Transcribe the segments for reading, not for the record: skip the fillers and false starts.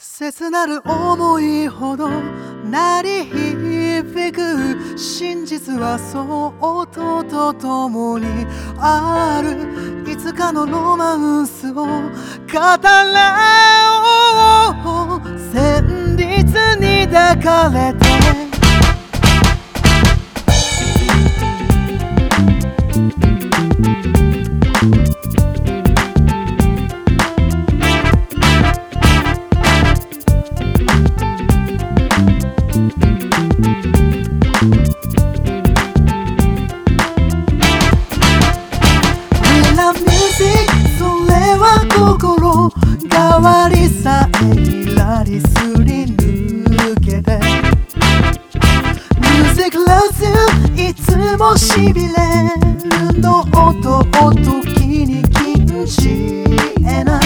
切なる思いほど鳴り響く。真実はそう音と共にある。いつかのロマンスを語れよう。旋律に抱かれて変わりさえにらりすり抜けて Music loves you いつもしびれるの音を時に禁じえない。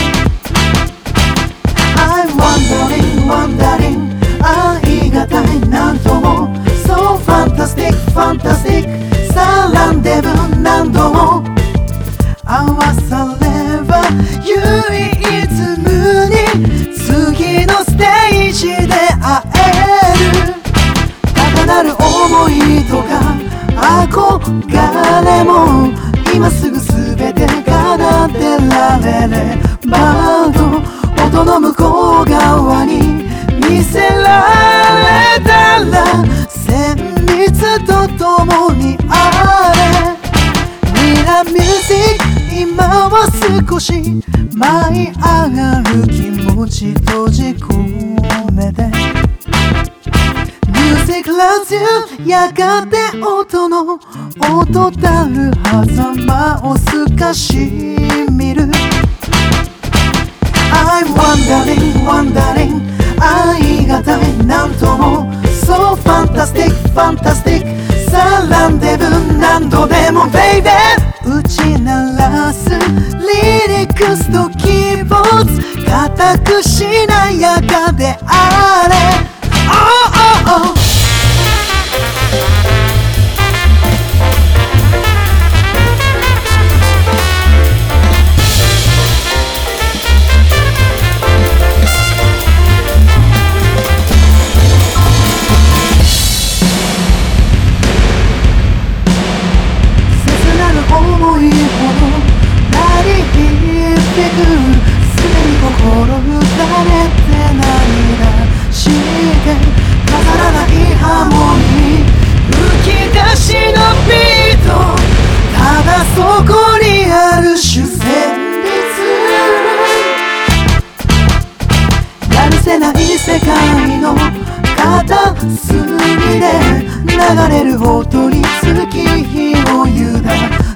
I'm wondering, wondering 愛がたい何度も So fantastic, fantastic さあランデブー何度も合わされば唯一次のステージで会える。高鳴る思いとか憧れも今すぐ全てが奏でられればと音の向こう側に見せられたら旋律と共にあれ。ミラーミュージック今は少し舞い上がる気持ち閉じ込めて Music loves you やがて音の音たる狭間を透かし見る。 I'm wondering, wondering 愛がたい何度も So fantastic, fantastic さあランデブー何度でも baby 打ち鳴らすリリックスとキーボード固くしなやかであれ。 Oh oh oh世界の片隅で流れる音に月日を委ね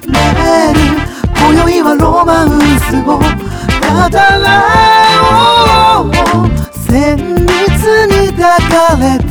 る。今宵はロマンスを語らおう。旋律に抱かれて